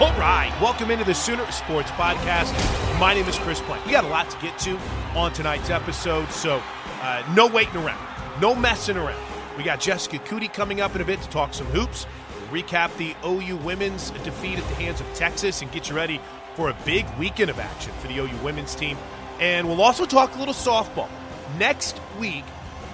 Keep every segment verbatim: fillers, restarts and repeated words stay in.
All right, welcome into the Sooner Sports Podcast. My name is Chris Plank. We got a lot to get to on tonight's episode, so uh, no waiting around, no messing around. We got Jessica Coody coming up in a bit to talk some hoops, we'll recap the O U women's defeat at the hands of Texas, and get you ready for a big weekend of action for the O U women's team. And we'll also talk a little softball. Next week,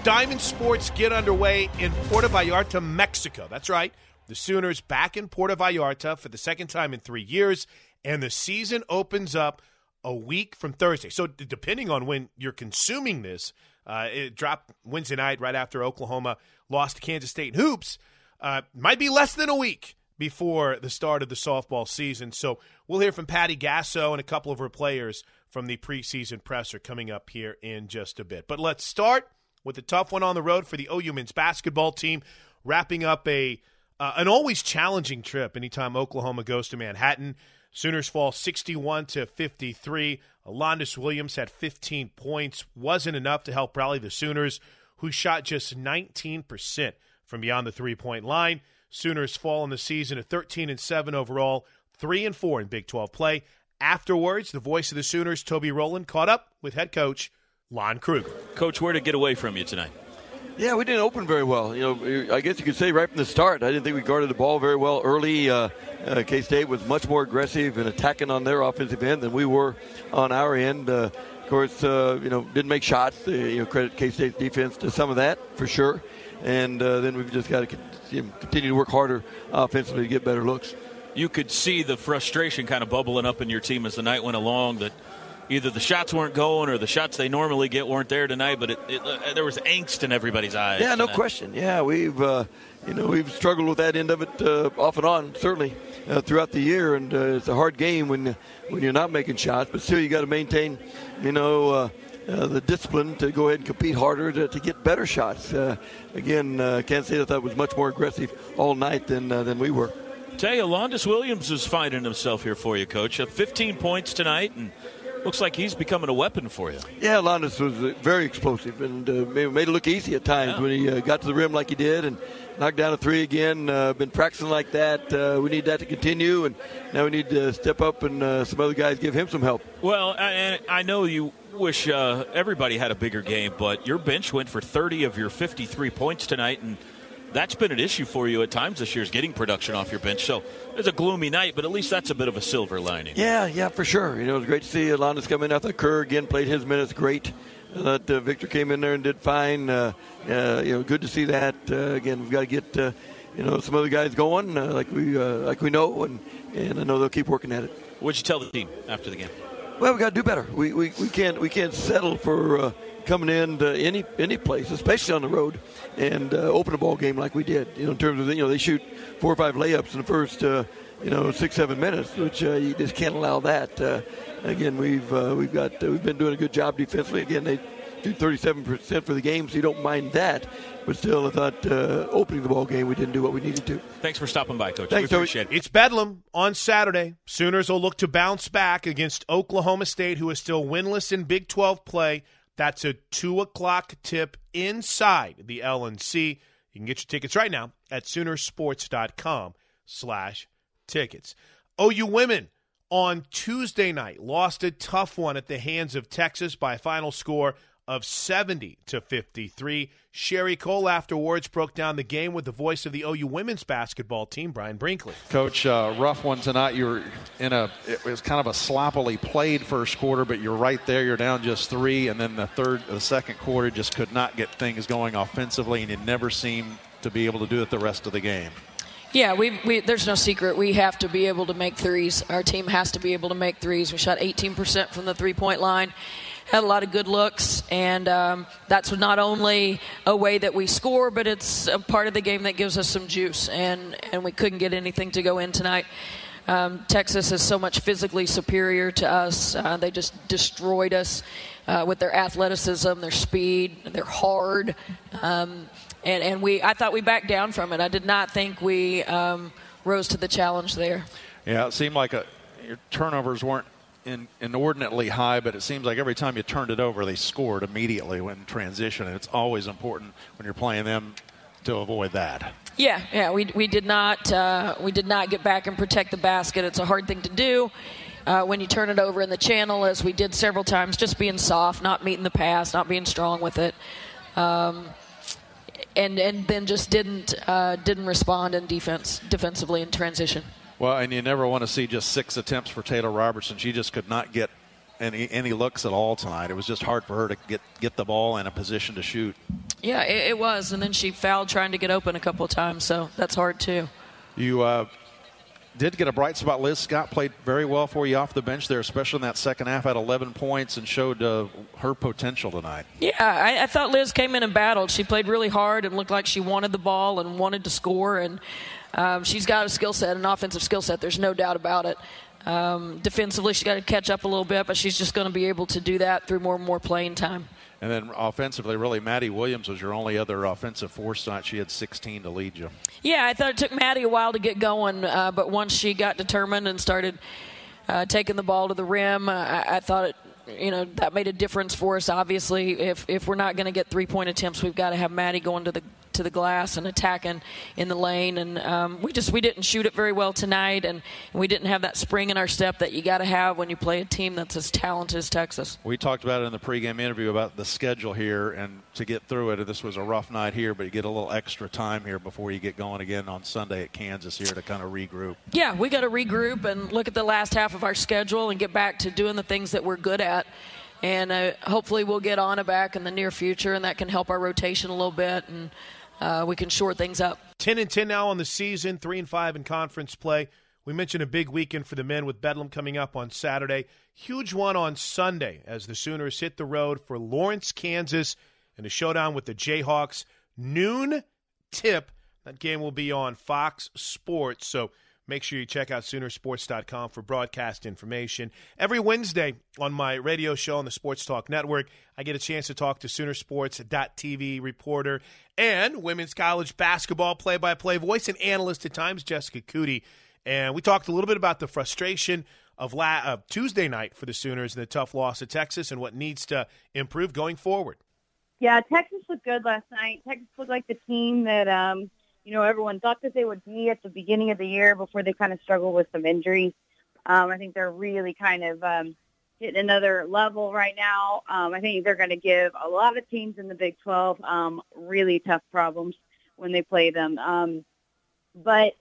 Diamond Sports get underway in Puerto Vallarta, Mexico. That's right. The Sooners back in Puerto Vallarta for the second time in three years, and the season opens up a week from Thursday. So d- depending on when you're consuming this, uh, it dropped Wednesday night right after Oklahoma lost to Kansas State in hoops. Uh, might be less than a week before the start of the softball season. So we'll hear from Patty Gasso and a couple of her players from the preseason presser coming up here in just a bit. But let's start with the tough one on the road for the O U men's basketball team, wrapping up a – Uh, an always challenging trip anytime Oklahoma goes to Manhattan. Sooners fall sixty-one to fifty-three. Alondis Williams had fifteen points. Wasn't enough to help rally the Sooners, who shot just nineteen percent from beyond the three-point line. Sooners fall in the season to thirteen and seven overall, three and four in Big twelve play. Afterwards, the voice of the Sooners, Toby Rowland, caught up with head coach Lon Kruger. Coach, where to get away from you tonight? Yeah, we didn't open very well. You know, I guess you could say right from the start, I didn't think we guarded the ball very well early. Uh, uh, K-State was much more aggressive and attacking on their offensive end than we were on our end. Uh, of course, uh, you know, didn't make shots. Uh, you know, credit K-State's defense to some of that for sure. And uh, then we've just got to continue to work harder offensively to get better looks. You could see the frustration kind of bubbling up in your team as the night went along that either the shots weren't going or the shots they normally get weren't there tonight, but it, it, uh, there was angst in everybody's eyes. Yeah, no tonight. question. Yeah, we've uh, you know we've struggled with that end of it uh, off and on, certainly, uh, throughout the year. And uh, it's a hard game when when you're not making shots, but still you got to maintain, you know, uh, uh, the discipline to go ahead and compete harder to, to get better shots. Uh, again, uh, Kansas State, I thought, was much more aggressive all night than uh, than we were. Tay, Alondis Williams is finding himself here for you, Coach. Uh, fifteen points tonight, and looks like he's becoming a weapon for you. Yeah, Alondis was very explosive and uh, made it look easy at times yeah. when he uh, got to the rim like he did and knocked down a three again. Uh, been practicing like that. Uh, we need that to continue, and now we need to step up and uh, some other guys give him some help. Well, and I know you wish uh, everybody had a bigger game, but your bench went for thirty of your fifty-three points tonight, and that's been an issue for you at times this year, is getting production off your bench. So it's a gloomy night, but at least that's a bit of a silver lining. Yeah, yeah, for sure. You know, it was great to see Alondis come in. I thought Kerr again played his minutes great. That uh, Victor came in there and did fine. Uh, uh, you know, good to see that. Uh, again, we've got to get uh, you know some other guys going uh, like we uh, like we know, and and I know they'll keep working at it. What'd you tell the team after the game? Well, we got to do better. We we, we can't we can't settle for uh, coming in to any any place, especially on the road, and uh, open a ball game like we did. You know, in terms of you know they shoot four or five layups in the first uh, you know six seven minutes, which uh, you just can't allow that. Uh, Again, we've uh, we've got uh, we've been doing a good job defensively. Again, they do thirty-seven percent for the game, so you don't mind that. But still, I thought uh, opening the ball game, we didn't do what we needed to. Thanks for stopping by, Coach. Thanks, we appreciate it. It's Bedlam on Saturday. Sooners will look to bounce back against Oklahoma State, who is still winless in Big twelve play. That's a two o'clock tip inside the L N C. You can get your tickets right now at Soonersports dot com slash tickets. O U women on Tuesday night lost a tough one at the hands of Texas by a final score of seventy to fifty-three. Sherri Coale afterwards broke down the game with the voice of the O U women's basketball team, Brian Brinkley. Coach, uh, rough one tonight. You were in a it was kind of a sloppily played first quarter, but you're right there. You're down just three, and then the third, the second quarter just could not get things going offensively, and you never seemed to be able to do it the rest of the game. Yeah, we we there's no secret. We have to be able to make threes. Our team has to be able to make threes. We shot eighteen percent from the three-point line, had a lot of good looks, and um, that's not only a way that we score, but it's a part of the game that gives us some juice, and, and we couldn't get anything to go in tonight. Um, Texas is so much physically superior to us. Uh, they just destroyed us uh, with their athleticism, their speed, their hard. Um, And, and we, I thought we backed down from it. I did not think we um, rose to the challenge there. Yeah, it seemed like a, your turnovers weren't in, inordinately high, but it seems like every time you turned it over, they scored immediately when transition, and it's always important when you're playing them to avoid that. Yeah, yeah, we we did not uh, we did not get back and protect the basket. It's a hard thing to do. Uh, when you turn it over in the channel, as we did several times, just being soft, not meeting the pass, not being strong with it. Um, And and then just didn't uh, didn't respond in defense defensively in transition. Well, and you never want to see just six attempts for Taylor Robertson. She just could not get any any looks at all tonight. It was just hard for her to get, get the ball in a position to shoot. Yeah, it, it was. And then she fouled trying to get open a couple of times, so that's hard too. You uh, did get a bright spot. Liz Scott played very well for you off the bench there, especially in that second half, had eleven points and showed uh, her potential tonight. Yeah, I, I thought Liz came in and battled. She played really hard and looked like she wanted the ball and wanted to score, and um, she's got a skill set, an offensive skill set. There's no doubt about it. Um, defensively, she's got to catch up a little bit, but she's just going to be able to do that through more and more playing time. And then offensively, really, Maddie Williams was your only other offensive force tonight. She had sixteen to lead you. Yeah, I thought it took Maddie a while to get going, uh, but once she got determined and started uh, taking the ball to the rim, I, I thought it, you know, that made a difference for us. Obviously, if if we're not going to get three-point attempts, we've got to have Maddie going to the to the glass and attacking in the lane. And um, we just we didn't shoot it very well tonight, and we didn't have that spring in our step that you got to have when you play a team that's as talented as Texas. We talked about it in the pregame interview about the schedule here and to get through it. This was a rough night here, but you get a little extra time here before you get going again on Sunday at Kansas here to kind of regroup. Yeah, we got to regroup and look at the last half of our schedule and get back to doing the things that we're good at. And uh, hopefully we'll get Ana back in the near future, and that can help our rotation a little bit, and Uh, we can shore things up. ten and ten now on the season, three and five in conference play. We mentioned a big weekend for the men with Bedlam coming up on Saturday. Huge one on Sunday as the Sooners hit the road for Lawrence, Kansas, in a showdown with the Jayhawks. Noon tip. That game will be on Fox Sports, so make sure you check out Sooner Sports dot com for broadcast information. Every Wednesday on my radio show on the Sports Talk Network, I get a chance to talk to Sooner Sports dot T V reporter and women's college basketball play-by-play voice and analyst at times, Jessica Coody. And we talked a little bit about the frustration of, la- of Tuesday night for the Sooners and the tough loss to Texas and what needs to improve going forward. Yeah, Texas looked good last night. Texas looked like the team that um... – you know, everyone thought that they would be at the beginning of the year before they kind of struggled with some injuries. Um, I think they're really kind of um, hitting another level right now. Um, I think they're going to give a lot of teams in the Big twelve um, really tough problems. when they play them. Um, but,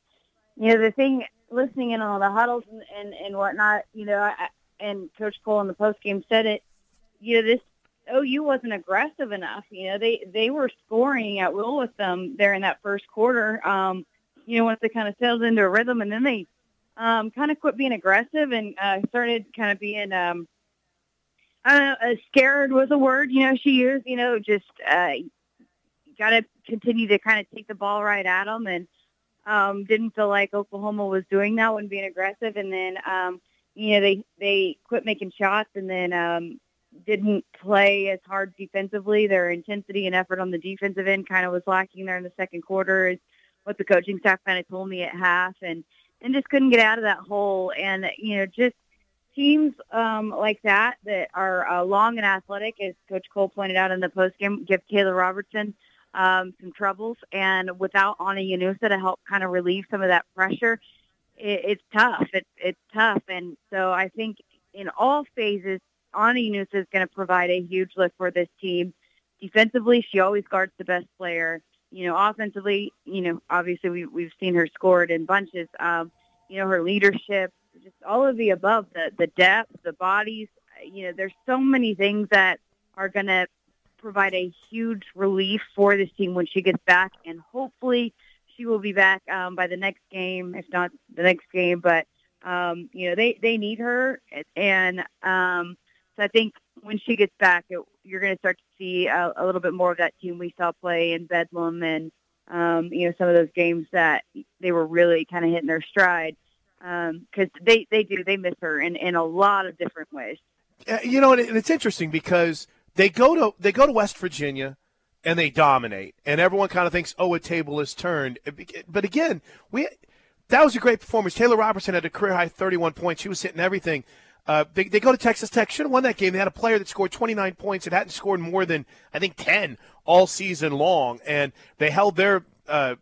you know, the thing, listening in on all the huddles and, and, and whatnot, you know, I, and Coach Cole in the postgame said it, you know, this O U wasn't aggressive enough. You know, they, they were scoring at will with them there in that first quarter, um, you know, once they kind of settled into a rhythm, and then they um, kind of quit being aggressive and uh, started kind of being, um, I don't know, uh, scared was a word, you know, she used, you know, just uh, got to continue to kind of take the ball right at them, and um, didn't feel like Oklahoma was doing that when being aggressive. And then, um, you know, they, they quit making shots, and then um, didn't play as hard defensively. Their intensity and effort on the defensive end kind of was lacking there in the second quarter, is what the coaching staff kind of told me at half, and, and just couldn't get out of that hole. And, you know, just teams um, like that that are uh, long and athletic, as Coach Cole pointed out in the postgame, give Taylor Robertson um, some troubles. And without Ana Llanusa to help kind of relieve some of that pressure, it, it's tough. It, it's tough. And so I think in all phases, Ana Llanusa is going to provide a huge look for this team. Defensively, she always guards the best player. You know, offensively, you know, obviously we, we've seen her scored in bunches. Um, you know, her leadership, just all of the above, the, the depth, the bodies, you know, there's so many things that are going to provide a huge relief for this team when she gets back. And hopefully she will be back um, by the next game, if not the next game. But, um, you know, they, they need her. And um, so I think when she gets back, it, you're going to start to see a, a little bit more of that team we saw play in Bedlam and, um, you know, some of those games that they were really kind of hitting their stride. Because um, they, they do, they miss her in, in a lot of different ways. You know, and it's interesting because they go to they go to West Virginia and they dominate, and everyone kind of thinks, oh, a table is turned. But again, we that was a great performance. Taylor Robertson had a career-high thirty-one points. She was hitting everything. Uh, they, they go to Texas Tech. Should have won that game. They had a player that scored twenty-nine points and hadn't scored more than, I think, ten all season long, and they held their uh,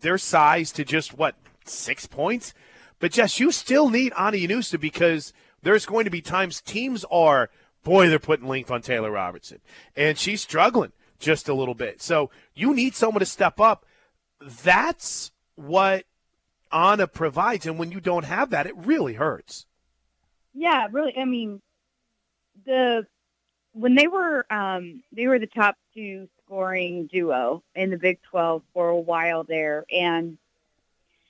their size to just, what, six points? But, Jess, you still need Ana Llanusa because there's going to be times teams are, boy, they're putting length on Taylor Robertson. And she's struggling just a little bit. So you need someone to step up. That's what Ana provides. And when you don't have that, it really hurts. Yeah, really. I mean, the when they were um, they were the top two scoring duo in the Big twelve for a while there. And,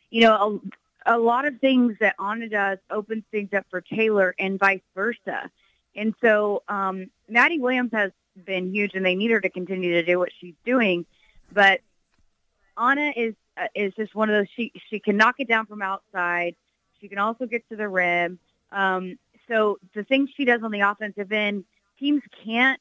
you know, a A lot of things that Ana does opens things up for Taylor and vice versa. And so um, Maddie Williams has been huge, and they need her to continue to do what she's doing. But Ana is uh, is just one of those, she, she can knock it down from outside. She can also get to the rim. Um, so the things she does on the offensive end, teams can't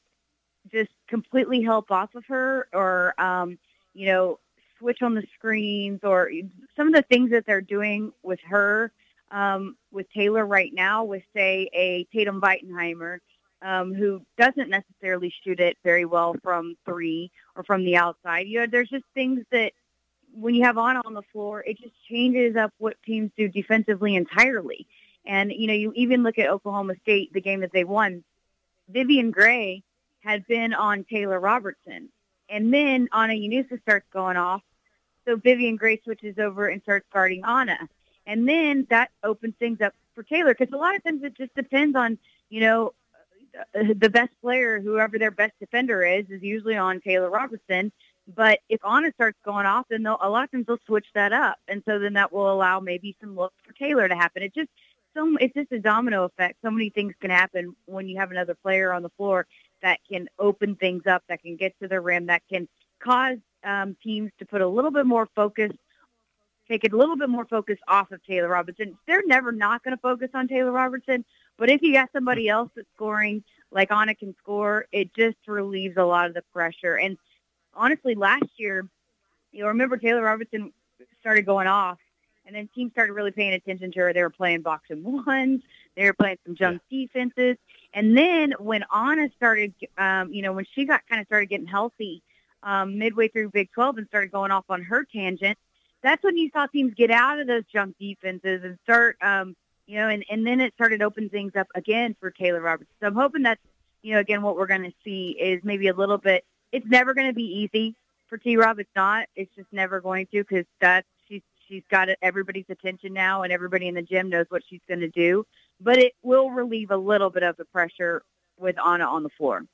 just completely help off of her or, um, you know, switch on the screens or some of the things that they're doing with her, um, with Taylor right now, with, say, a Tatum Weitenheimer, um, who doesn't necessarily shoot it very well from three or from the outside. You know, there's just things that when you have Ana on the floor, it just changes up what teams do defensively entirely. And, you know, you even look at Oklahoma State, the game that they won, Vivian Gray had been on Taylor Robertson. And then Ana Llanusa starts going off. So Vivian Gray switches over and starts guarding Ana. And then that opens things up for Taylor, because a lot of times it just depends on, you know, the best player, whoever their best defender is, is usually on Taylor Robertson. But if Ana starts going off, then they'll, a lot of times they'll switch that up. And so then that will allow maybe some looks for Taylor to happen. It just, so it's just a domino effect. So many things can happen when you have another player on the floor that can open things up, that can get to the rim, that can cause um, teams to put a little bit more focus, take it a little bit more focus off of Taylor Robertson. They're never not going to focus on Taylor Robertson, but if you got somebody else that's scoring, like Ana can score, it just relieves a lot of the pressure. And honestly, last year, you know, remember Taylor Robertson started going off, and then teams started really paying attention to her. They were playing box and ones. They were playing some jump yeah. defenses. And then when Ana started, um, you know, when she got kind of started getting healthy um, midway through Big twelve and started going off on her tangent, that's when you saw teams get out of those jump defenses and start, um, you know, and, and then it started opening things up again for Taylor Robertson. So I'm hoping that's, you know, again, what we're going to see is maybe a little bit, it's never going to be easy. for T-Rob, it's not. It's just never going to, because that's, she's, she's got everybody's attention now, and everybody in the gym knows what she's going to do. But it will relieve a little bit of the pressure with Ana on the floor.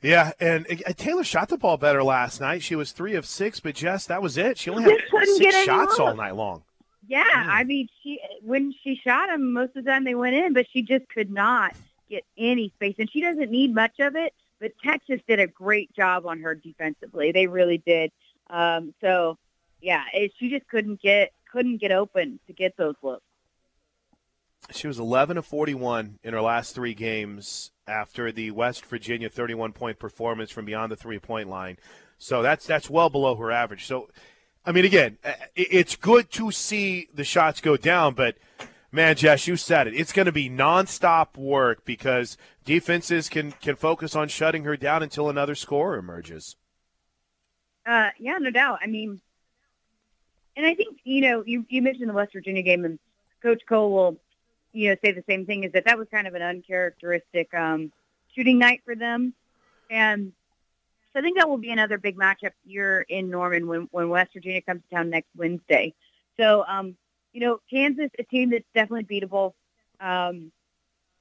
Yeah, and uh, Taylor shot the ball better last night. She was three of six, but Jess, that was it. She only had six shots all night long. Yeah, mm. I mean, she when she shot them, most of the time they went in, but she just could not get any space. And she doesn't need much of it, but Texas did a great job on her defensively. They really did. Um, so, yeah, it, she just couldn't get couldn't get open to get those looks. She was eleven of forty-one in her last three games after the West Virginia thirty-one point performance from beyond the three-point line. So that's that's well below her average. So, I mean, again, it's good to see the shots go down, but, man, Jess, you said it. It's going to be nonstop work because defenses can, can focus on shutting her down until another scorer emerges. Uh, yeah, no doubt. I mean, and I think, you know, you, you mentioned the West Virginia game, and Coach Coale will – you know, say the same thing, is that that was kind of an uncharacteristic um, shooting night for them. And so I think that will be another big matchup here in Norman when, when West Virginia comes to town next Wednesday. So, um, you know, Kansas, a team that's definitely beatable. Um,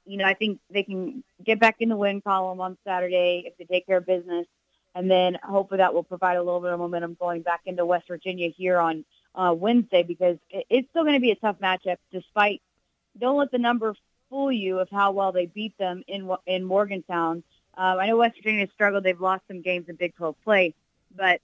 you know, I think they can get back in the win column on Saturday if they take care of business. And then hopefully that will provide a little bit of momentum going back into West Virginia here on uh, Wednesday, because it, it's still going to be a tough matchup despite – don't let the number fool you of how well they beat them in in Morgantown. Uh, I know West Virginia struggled; they've lost some games in Big twelve play, but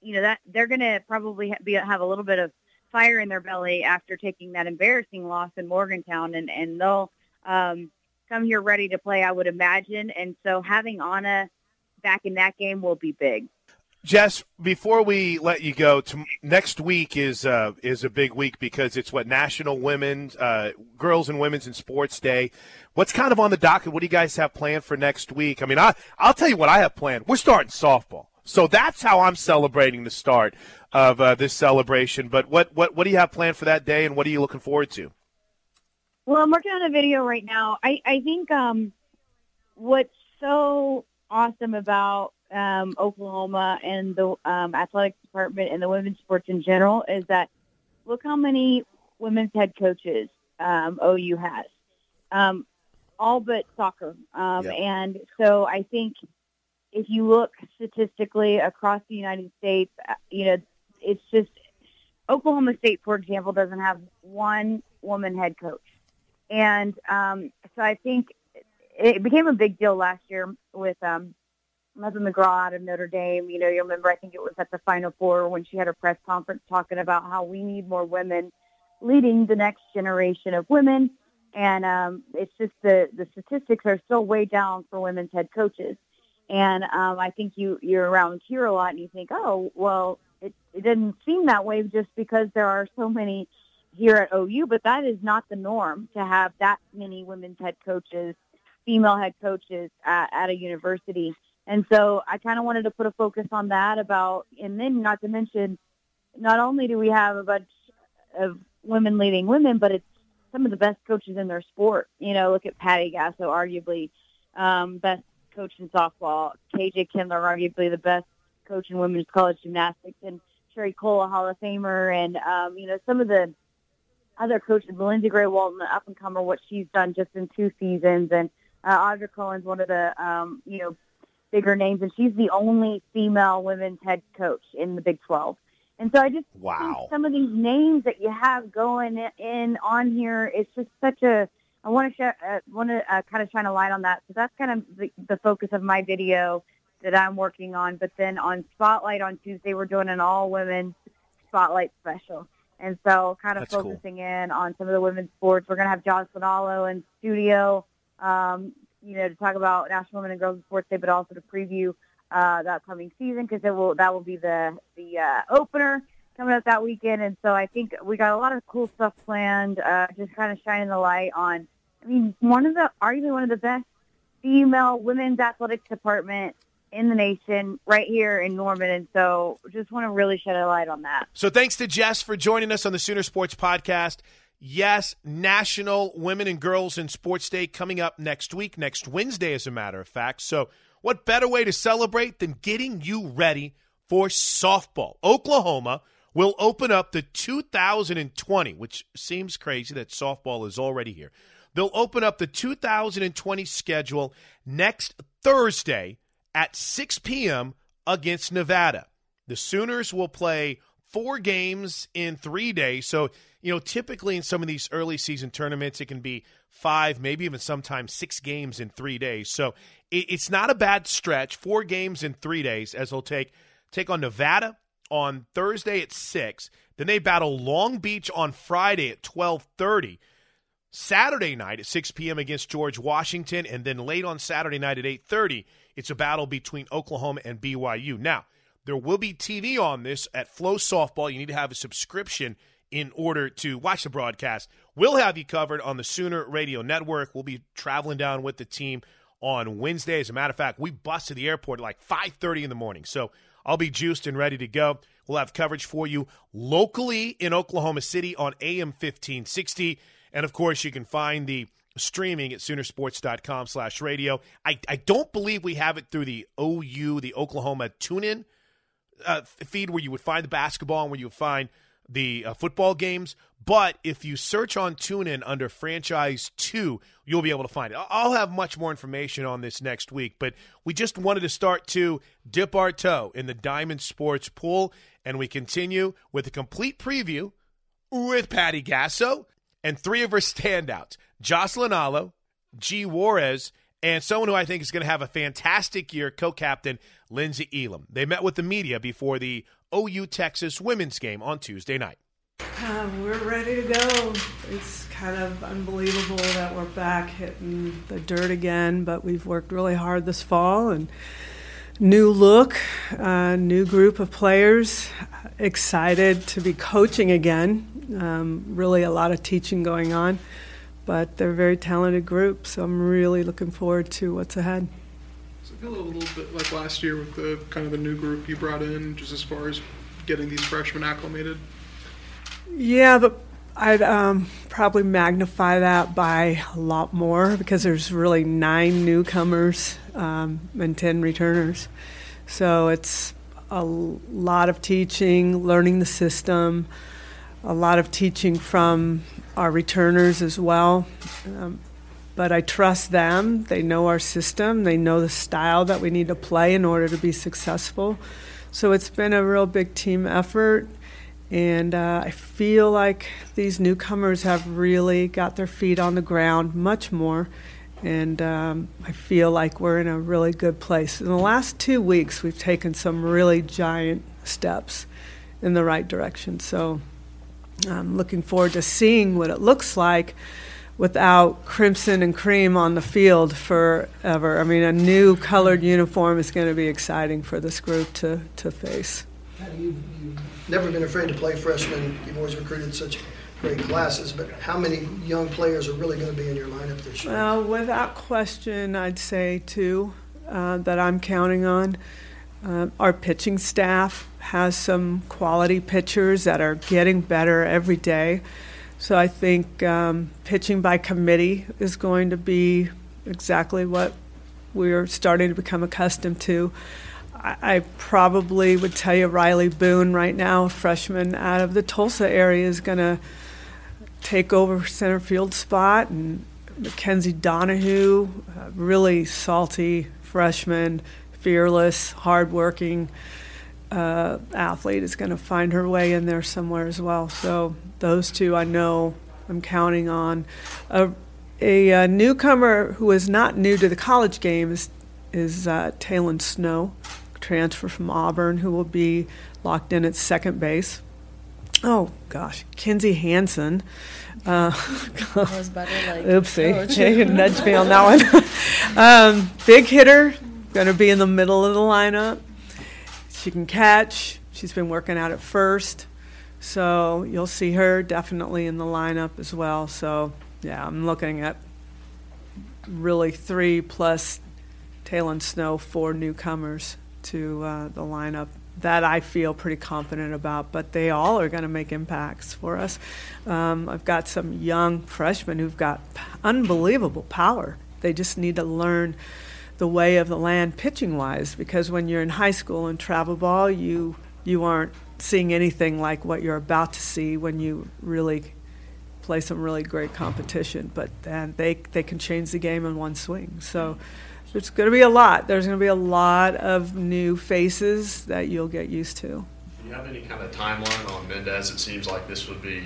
you know that they're going to probably ha- be, have a little bit of fire in their belly after taking that embarrassing loss in Morgantown, and and they'll um, come here ready to play, I would imagine. And so having Ana back in that game will be big. Jess, before we let you go, to, next week is uh, is a big week because it's what National Women's uh, Girls and Women's in Sports Day. What's kind of on the docket? What do you guys have planned for next week? I mean, I I'll tell you what I have planned. We're starting softball, so that's how I'm celebrating the start of uh, this celebration. But what, what what do you have planned for that day, and what are you looking forward to? Well, I'm working on a video right now. I I think um, what's so awesome about Um, Oklahoma and the um, athletics department and the women's sports in general is that look how many women's head coaches um, O U has, um, all but soccer. Um, yeah. And so I think if you look statistically across the United States, you know, it's just Oklahoma State, for example, doesn't have one woman head coach. And um, so I think it became a big deal last year with um, – Megan McGraw out of Notre Dame. You know, you remember, I think it was at the Final Four when she had her press conference talking about how we need more women leading the next generation of women. And um, it's just the, the statistics are still way down for women's head coaches. And um, I think you, you're around here a lot and you think, oh, well, it, it didn't seem that way just because there are so many here at O U, but that is not the norm to have that many women's head coaches, female head coaches at, at a university. And so I kind of wanted to put a focus on that about, and then not to mention, not only do we have a bunch of women leading women, but it's some of the best coaches in their sport. You know, look at Patty Gasso, arguably um, best coach in softball, K J Kindler, arguably the best coach in women's college gymnastics, and Sherri Coale, a Hall of Famer, and, um, you know, some of the other coaches, Lindsay Gray-Walton, the up-and-comer, what she's done just in two seasons, and uh, Audra Cohen's one of the, um, you know, bigger names, and she's the only female women's head coach in the Big twelve. And so I just wow. think some of these names that you have going in on here, it's just such a, I want to sh- uh, want to uh, kind of shine a light on that. So that's kind of the, the focus of my video that I'm working on. But then on Spotlight on Tuesday, we're doing an all-women Spotlight special. And so kind of that's focusing cool. in on some of the women's sports. We're going to have Jocelyn Allo in studio, um, you know, to talk about National Women and Girls in Sports Day, but also to preview uh, the upcoming season, because it will that will be the the uh, opener coming up that weekend. And so I think we got a lot of cool stuff planned, uh, just kind of shining the light on. I mean, one of the arguably one of the best female women's athletics department in the nation right here in Norman, and so just want to really shed a light on that. So thanks to Jess for joining us on the Sooner Sports Podcast. Yes, National Women and Girls in Sports Day coming up next week, next Wednesday, as a matter of fact. So What better way to celebrate than getting you ready for softball? Oklahoma will open up the two thousand twenty, which seems crazy that softball is already here. They'll open up the two thousand twenty schedule next Thursday at six p.m. against Nevada. The Sooners will play four games in three days. So, you know, typically in some of these early season tournaments, it can be five, maybe even sometimes six games in three days. So it's not a bad stretch, four games in three days, as they'll take, take on Nevada on Thursday at six. Then they battle Long Beach on Friday at twelve thirty. Saturday night at six p.m. against George Washington, and then late on Saturday night at eight thirty, it's a battle between Oklahoma and B Y U. Now, there will be T V on this at Flow Softball. You need to have a subscription in order to watch the broadcast. We'll have you covered on the Sooner Radio Network. We'll be traveling down with the team on Wednesday. As a matter of fact, we bus to the airport at like five thirty in the morning, so I'll be juiced and ready to go. We'll have coverage for you locally in Oklahoma City on A M fifteen sixty. And, of course, you can find the streaming at Soonersports.com slash radio. I, I don't believe we have it through the O U, the Oklahoma tune-in uh, feed where you would find the basketball and where you would find the uh, football games. But if you search on TuneIn under Franchise two, you'll be able to find it. I'll have much more information on this next week. But we just wanted to start to dip our toe in the Diamond Sports pool. And we continue with a complete preview with Patty Gasso and three of her standouts, Jocelyn Allo, G. Juarez, and someone who I think is going to have a fantastic year, co-captain Lindsay Elam. They met with the media before the O U Texas women's game on Tuesday night. Um, we're ready to go. It's kind of unbelievable that we're back hitting the dirt again, but we've worked really hard this fall. And new look, uh, new group of players, excited to be coaching again. Um, really a lot of teaching going on, but they're a very talented group, so I'm really looking forward to what's ahead. Does it feel a little bit like last year with the kind of the new group you brought in, just as far as getting these freshmen acclimated? Yeah, but I'd um, probably magnify that by a lot more because there's really nine newcomers um, and ten returners. So it's a lot of teaching, learning the system, a lot of teaching from our returners as well. Um, but I trust them. They know our system. They know the style that we need to play in order to be successful. So it's been a real big team effort. And uh, I feel like these newcomers have really got their feet on the ground much more. And um, I feel like we're in a really good place. In the last two weeks, we've taken some really giant steps in the right direction. So I'm looking forward to seeing what it looks like without crimson and cream on the field forever. I mean, a new colored uniform is going to be exciting for this group to, to face. You've never been afraid to play freshmen. You've always recruited such great classes, but how many young players are really going to be in your lineup this year? Well, without question, I'd say two uh, that I'm counting on. Uh, our pitching staff has some quality pitchers that are getting better every day. So I think um, pitching by committee is going to be exactly what we're starting to become accustomed to. I, I probably would tell you Riley Boone right now, a freshman out of the Tulsa area, is going to take over center field spot. And Mackenzie Donahue, a really salty freshman, fearless, hardworking uh, athlete is going to find her way in there somewhere as well. So those two I know I'm counting on. Uh, a, a newcomer who is not new to the college game is, is uh, Taylen Snow, transfer from Auburn, who will be locked in at second base. Oh, gosh, Kinsey Hansen. Uh, was better, like oopsie, you nudged me on that one. um, big hitter. Going to be in the middle of the lineup. She can catch. She's been working out at first. So you'll see her definitely in the lineup as well. So, yeah, I'm looking at really three plus Taylen Snow, four newcomers to uh, the lineup that I feel pretty confident about. But they all are going to make impacts for us. Um, I've got some young freshmen who've got unbelievable power. They just need to learn the way of the land pitching-wise, because when you're in high school and travel ball, you you aren't seeing anything like what you're about to see when you really play some really great competition. But then they they can change the game in one swing. So it's going to be a lot. There's going to be a lot of new faces that you'll get used to. Do you have any kind of timeline on Mendez? It seems like this would be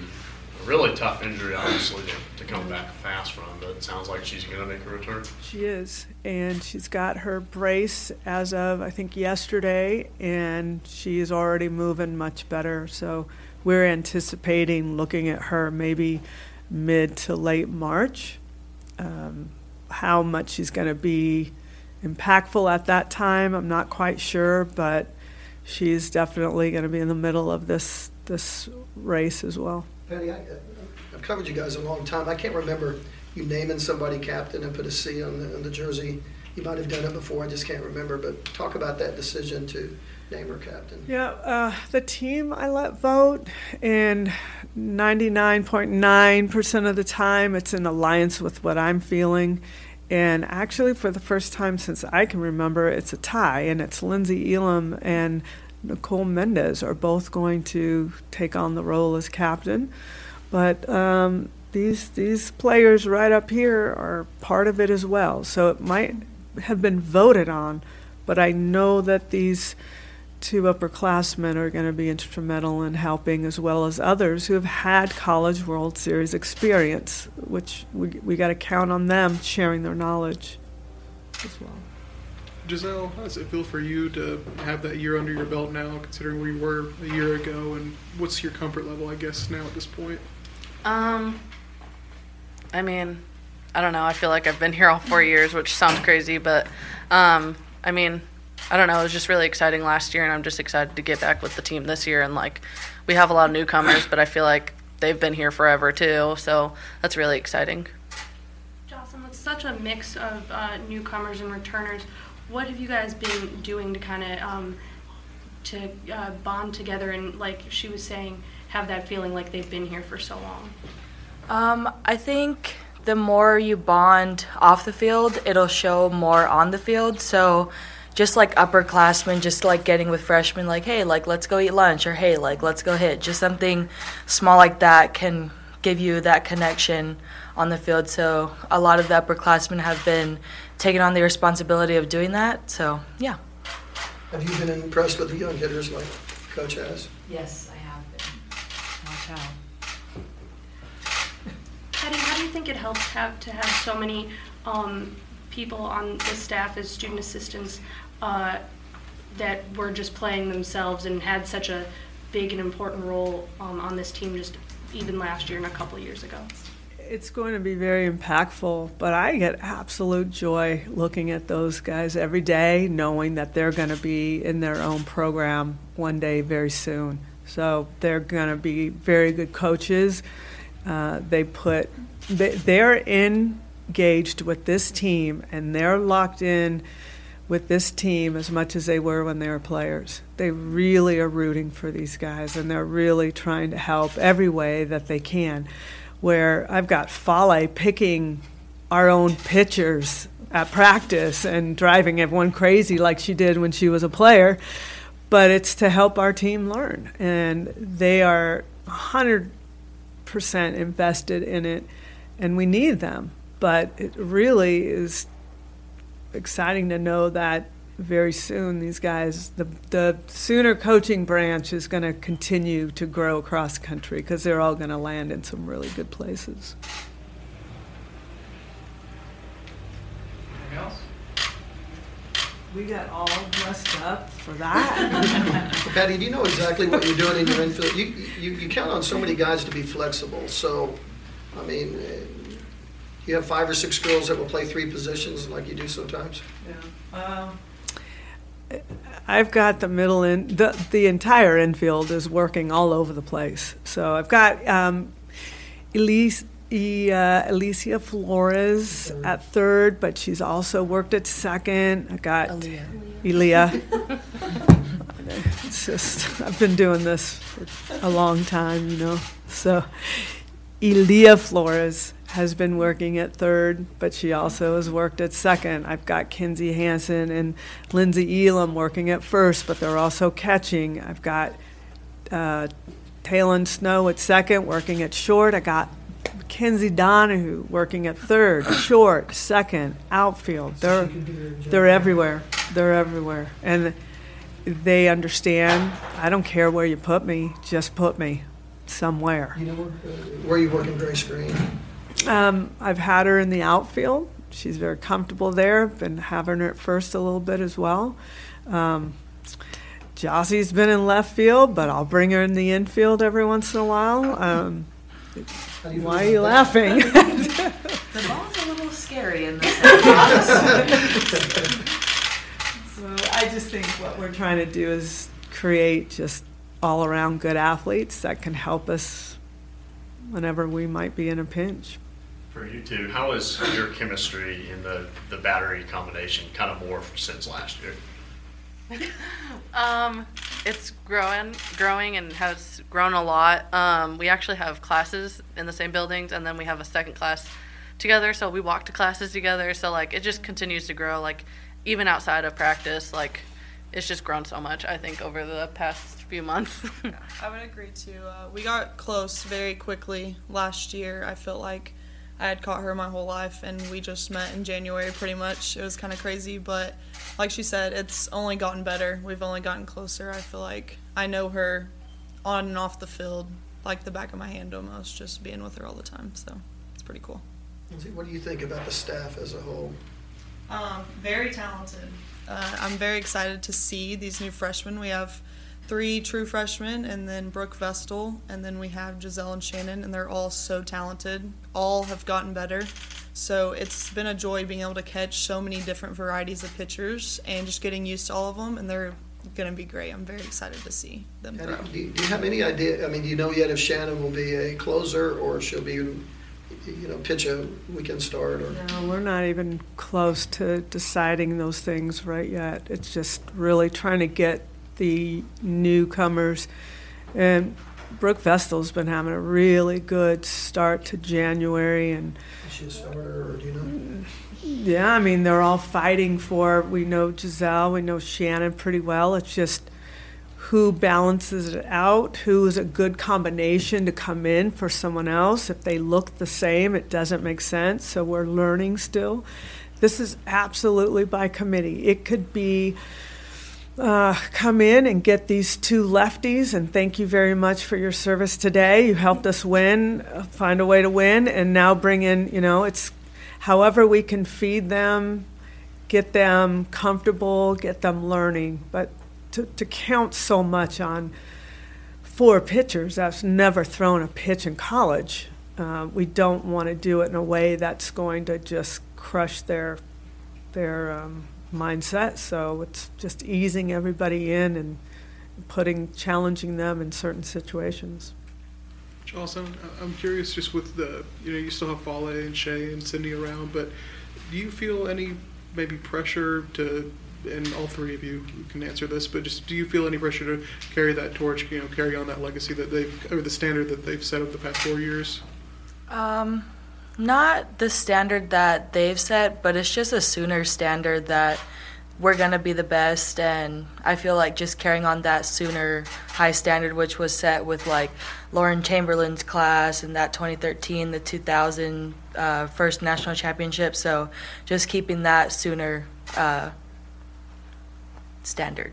a really tough injury, obviously, to, to come back fast from, but it sounds like she's going to make a return. She is, and she's got her brace as of, I think, yesterday, and she is already moving much better. So we're anticipating looking at her maybe mid to late March. Um, how much she's going to be impactful at that time, I'm not quite sure, but she's definitely going to be in the middle of this this race as well. Patty, I, I've covered you guys a long time. I can't remember you naming somebody captain and put a C on the, on the jersey. You might have done it before. I just can't remember. But talk about that decision to name her captain. Yeah, uh, the team I let vote, and ninety-nine point nine percent of the time it's in alliance with what I'm feeling. And actually, for the first time since I can remember, it's a tie, and it's Lindsay Elam and Nicole Mendez are both going to take on the role as captain. But um, these these players right up here are part of it as well. So it might have been voted on, but I know that these two upperclassmen are going to be instrumental in helping, as well as others who have had College World Series experience, which we we got to count on them sharing their knowledge as well. Giselle, how does it feel for you to have that year under your belt now, considering where you were a year ago, and what's your comfort level, I guess, now at this point? Um, I mean, I don't know. I feel like I've been here all four years, which sounds crazy, but, um, I mean, I don't know. It was just really exciting last year, and I'm just excited to get back with the team this year. And, like, we have a lot of newcomers, but I feel like they've been here forever, too, so that's really exciting. Jocelyn, with such a mix of uh, newcomers and returners, what have you guys been doing to kind of um, to uh, bond together and, like she was saying, have that feeling like they've been here for so long? Um, I think the more you bond off the field, it'll show more on the field. So just like upperclassmen, just like getting with freshmen, like, hey, like, let's go eat lunch, or hey, like, let's go hit. Just something small like that can give you that connection on the field. So a lot of the upperclassmen have been taking on the responsibility of doing that. So, yeah. Have you been impressed with the young hitters like Coach has? Yes, I have been. Watch out. Patty, how do you think it helps have to have so many um, people on the staff as student assistants uh, that were just playing themselves and had such a big and important role um, on this team just even last year and a couple of years ago? It's going to be very impactful, but I get absolute joy looking at those guys every day, knowing that they're going to be in their own program one day very soon. So they're going to be very good coaches. Uh, they put, they, they're engaged with this team, and they're locked in with this team as much as they were when they were players. They really are rooting for these guys, and they're really trying to help every way that they can. Where I've got Fale picking our own pitchers at practice and driving everyone crazy like she did when she was a player, but it's to help our team learn. And they are one hundred percent invested in it, and we need them. But it really is exciting to know that very soon these guys, the, the Sooner coaching branch is going to continue to grow across country because they're all going to land in some really good places. Anything else? We got all dressed up for that. Patty, do you know exactly what you're doing in your infield? You, you, you count on so many guys to be flexible. So, I mean, you have five or six girls that will play three positions like you do sometimes? Yeah. Um, I've got the middle in the the entire infield is working all over the place. So I've got um, Elise, e, uh, Elysia Flores third. At third, but she's also worked at second. I got Aaliyah. It's just I've been doing this for a long time, you know. So Elysia Flores has been working at third, but she also has worked at second. I've got Kinsey Hansen and Lindsay Elam working at first, but they're also catching. I've got uh, Taylen Snow at second, working at short. I got Kinsey Donahue working at third, short, second, outfield. They're they're everywhere. They're everywhere, and they understand. I don't care where you put me. Just put me somewhere. You know, where are you working Grace Green? Um, I've had her in the outfield. She's very comfortable there. Been having her at first a little bit as well. Um, Jossie's been in left field, but I'll bring her in the infield every once in a while. Um, why are you laughing? The ball's a little scary in this. So I just think what we're trying to do is create just all-around good athletes that can help us whenever we might be in a pinch. For you two, how has your chemistry in the, the battery combination kind of morphed since last year? um, it's growing, growing, and has grown a lot. Um, we actually have classes in the same buildings, and then we have a second class together. So we walk to classes together. So like it just continues to grow. Like even outside of practice, like it's just grown so much. I think over the past few months. I would agree too. Uh, we got close very quickly last year. I felt like I had caught her my whole life, and we just met in January pretty much. It was kind of crazy, but like she said, it's only gotten better. We've only gotten closer. I feel like I know her on and off the field, like the back of my hand almost, just being with her all the time. So it's pretty cool. What do you think about the staff as a whole? Um, very talented. Uh, I'm very excited to see these new freshmen. We have three true freshmen, and then Brooke Vestal, and then we have Giselle and Shannon, and they're all so talented. All have gotten better. So it's been a joy being able to catch so many different varieties of pitchers and just getting used to all of them, and they're going to be great. I'm very excited to see them grow. Do you, do you have any idea, I mean, do you know yet if Shannon will be a closer or she'll be, you know, pitch a weekend start? Or? No, we're not even close to deciding those things right yet. It's just really trying to get the newcomers, and Brooke Vestal's been having a really good start to January. And is she a starter, or do you know? Yeah, I mean, they're all fighting for, we know Giselle, we know Shannon pretty well. It's just who balances it out, who is a good combination to come in for someone else. If they look the same, it doesn't make sense, so we're learning still. This is absolutely by committee. It could be Uh, come in and get these two lefties, and thank you very much for your service today. You helped us win, find a way to win, and now bring in, you know, it's however we can feed them, get them comfortable, get them learning. But to, to count so much on four pitchers that's never thrown a pitch in college, uh, we don't want to do it in a way that's going to just crush their their um mindset. So it's just easing everybody in and putting challenging them in certain situations. Also, I'm curious, just with the, you know, you still have Fale and Shay and Cindy around, but do you feel any maybe pressure to, and all three of you can answer this, but just do you feel any pressure to carry that torch, you know, carry on that legacy that they've, or the standard that they've set up the past four years? Um Not the standard that they've set, but it's just a Sooner standard that we're going to be the best, and I feel like just carrying on that Sooner high standard, which was set with, like, Lauren Chamberlain's class and that twenty thirteen, the two thousand uh, first national championship, so just keeping that Sooner uh, standard.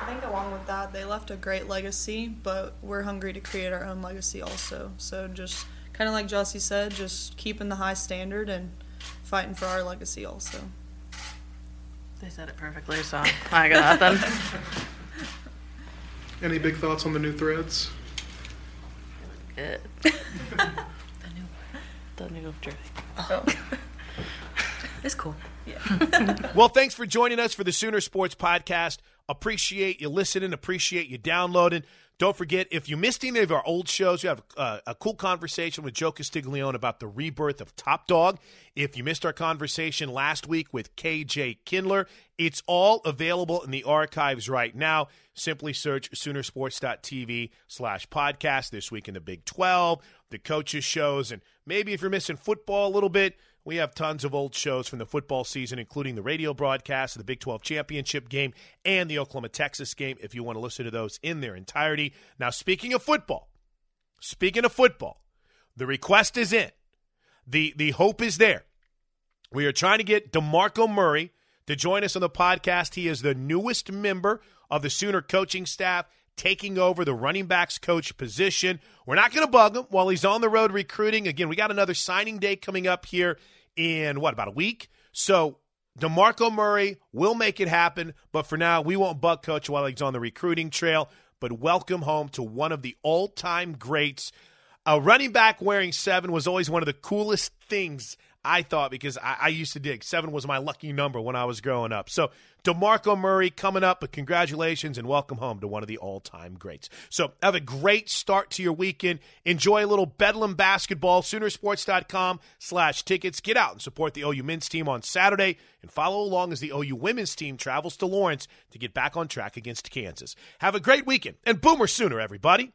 I think along with that, they left a great legacy, but we're hungry to create our own legacy also. So just kind of like Jossie said, just keeping the high standard and fighting for our legacy also. They said it perfectly, so I got nothing. Any big thoughts on the new threads? Good. the new, the new jersey. Oh. It's cool. Yeah. Well, thanks for joining us for the Sooner Sports Podcast. Appreciate you listening. Appreciate you downloading. Don't forget, if you missed any of our old shows, we have a, a cool conversation with Joe Castiglione about the rebirth of Top Dog. If you missed our conversation last week with K J Kindler, it's all available in the archives right now. Simply search Soonersports dot t v slash podcast, This Week in the Big twelve. the coaches' shows, and maybe if you're missing football a little bit, we have tons of old shows from the football season, including the radio broadcast of the Big twelve championship game and the Oklahoma-Texas game, if you want to listen to those in their entirety. Now, speaking of football, speaking of football, the request is in. The, the hope is there. We are trying to get DeMarco Murray to join us on the podcast. He is the newest member of the Sooner coaching staff, taking over the running backs coach position. We're not going to bug him while he's on the road recruiting. Again, we got another signing day coming up here in, what, about a week? So DeMarco Murray will make it happen, but for now, we won't bug Coach while he's on the recruiting trail. But welcome home to one of the all-time greats. A running back wearing seven was always one of the coolest things, I thought, because I, I used to dig. Seven was my lucky number when I was growing up. So DeMarco Murray coming up, but congratulations and welcome home to one of the all-time greats. So have a great start to your weekend. Enjoy a little Bedlam basketball. Soonersports.com slash tickets. Get out and support the O U men's team on Saturday and follow along as the O U women's team travels to Lawrence to get back on track against Kansas. Have a great weekend and Boomer Sooner, everybody.